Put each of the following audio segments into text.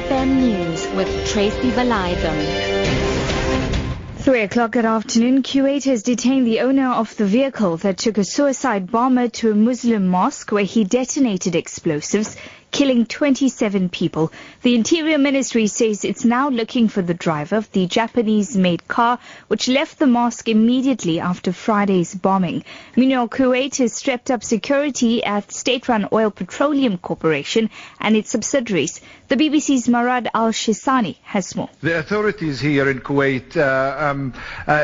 FM News with Tracy Valiathan. 3 o'clock that afternoon, Kuwait has detained the owner of the vehicle that took a suicide bomber to a Muslim mosque where he detonated explosives, killing 27 people. The Interior Ministry says it's now looking for the driver of the Japanese-made car, which left the mosque immediately after Friday's bombing. Meanwhile, Kuwait has stepped up security at state-run Oil Petroleum Corporation and its subsidiaries. The BBC's Marad Al-Shisani has more. The authorities here in Kuwait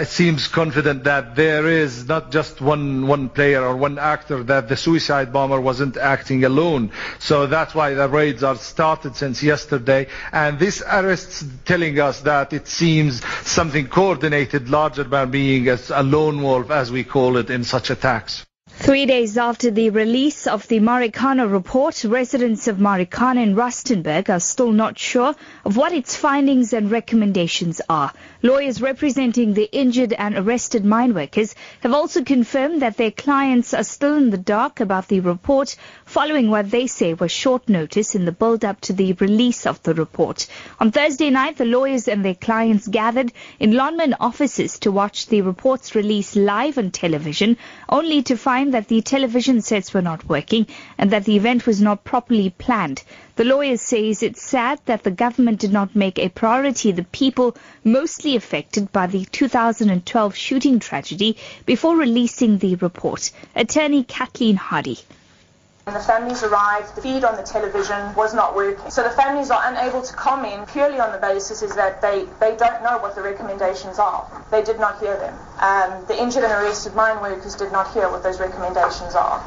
seems confident that there is not just one player or one actor, that the suicide bomber wasn't acting alone. So that's why the raids are started since yesterday, and this arrests telling us that it seems something coordinated larger than being a lone wolf, as we call it, in such attacks. 3 days after the release of the Marikana report, residents of Marikana in Rustenburg are still not sure of what its findings and recommendations are. Lawyers representing the injured and arrested mine workers have also confirmed that their clients are still in the dark about the report, following what they say was short notice in the build-up to the release of the report. On Thursday night, the lawyers and their clients gathered in Lonmin offices to watch the report's release live on television, only to find that the television sets were not working and that the event was not properly planned. The lawyer says it's sad that the government did not make a priority the people mostly affected by the 2012 shooting tragedy before releasing the report. Attorney Kathleen Hardy. When the families arrived, the feed on the television was not working. So the families are unable to comment purely on the basis is that they don't know what the recommendations are. They did not hear them. The injured and arrested mine workers did not hear what those recommendations are.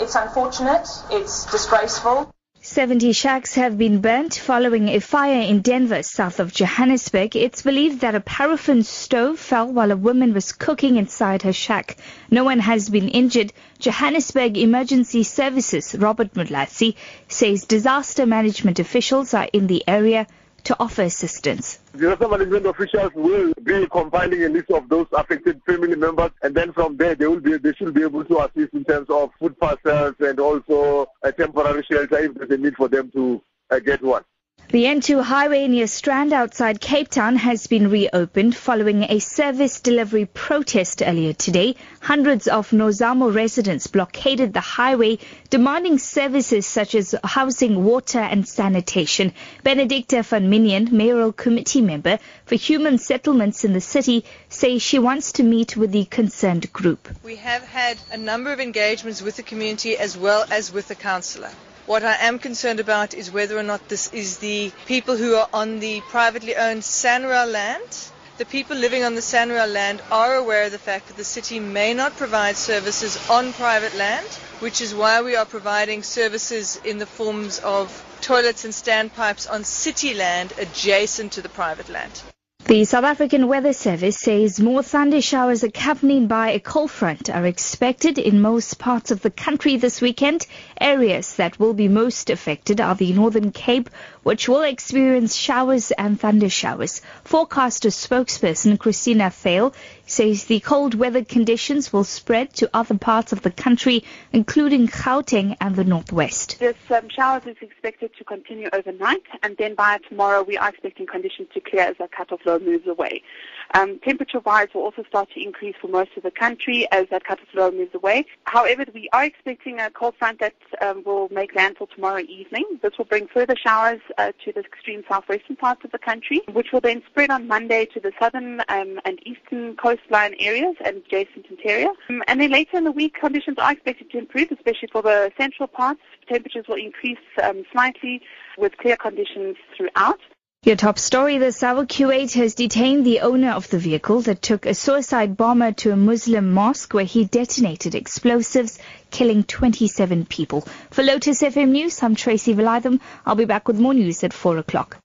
It's unfortunate. It's disgraceful. 70 shacks have been burnt following a fire in Denver, south of Johannesburg. It's believed that a paraffin stove fell while a woman was cooking inside her shack. No one has been injured. Johannesburg Emergency Services' Robert Mudlassi says disaster management officials are in the area to offer assistance. Disaster management officials will be compiling a list of those affected family members, and then from there they should be able to assist in terms of food parcels and also a temporary shelter if there's a need for them to get one. The N2 highway near Strand outside Cape Town has been reopened following a service delivery protest earlier today. Hundreds of Nozamo residents blockaded the highway, demanding services such as housing, water and sanitation. Benedicta van Minion, mayoral committee member for human settlements in the city, says she wants to meet with the concerned group. We have had a number of engagements with the community as well as with the councillor. What I am concerned about is whether or not this is the people who are on the privately owned SANRAL land. The people living on the SANRAL land are aware of the fact that the city may not provide services on private land, which is why we are providing services in the forms of toilets and standpipes on city land adjacent to the private land. The South African Weather Service says more thunder showers accompanied by a cold front are expected in most parts of the country this weekend. Areas that will be most affected are the Northern Cape, which will experience showers and thunder showers. Forecaster spokesperson Christina Thail says the cold weather conditions will spread to other parts of the country, including Gauteng and the northwest. This showers is expected to continue overnight, and then by tomorrow we are expecting conditions to clear as our cut-off low moves away. Temperature-wise will also start to increase for most of the country as that cut-off low moves away. However, we are expecting a cold front that will make landfall tomorrow evening. This will bring further showers to the extreme southwestern parts of the country, which will then spread on Monday to the southern and eastern coastline areas and adjacent interior. And then later in the week, conditions are expected to improve, especially for the central parts. Temperatures will increase slightly with clear conditions throughout. Your top story this hour, Kuwait has detained the owner of the vehicle that took a suicide bomber to a Muslim mosque where he detonated explosives, killing 27 people. For Lotus FM News, I'm Tracy Valiathan. I'll be back with more news at 4 o'clock.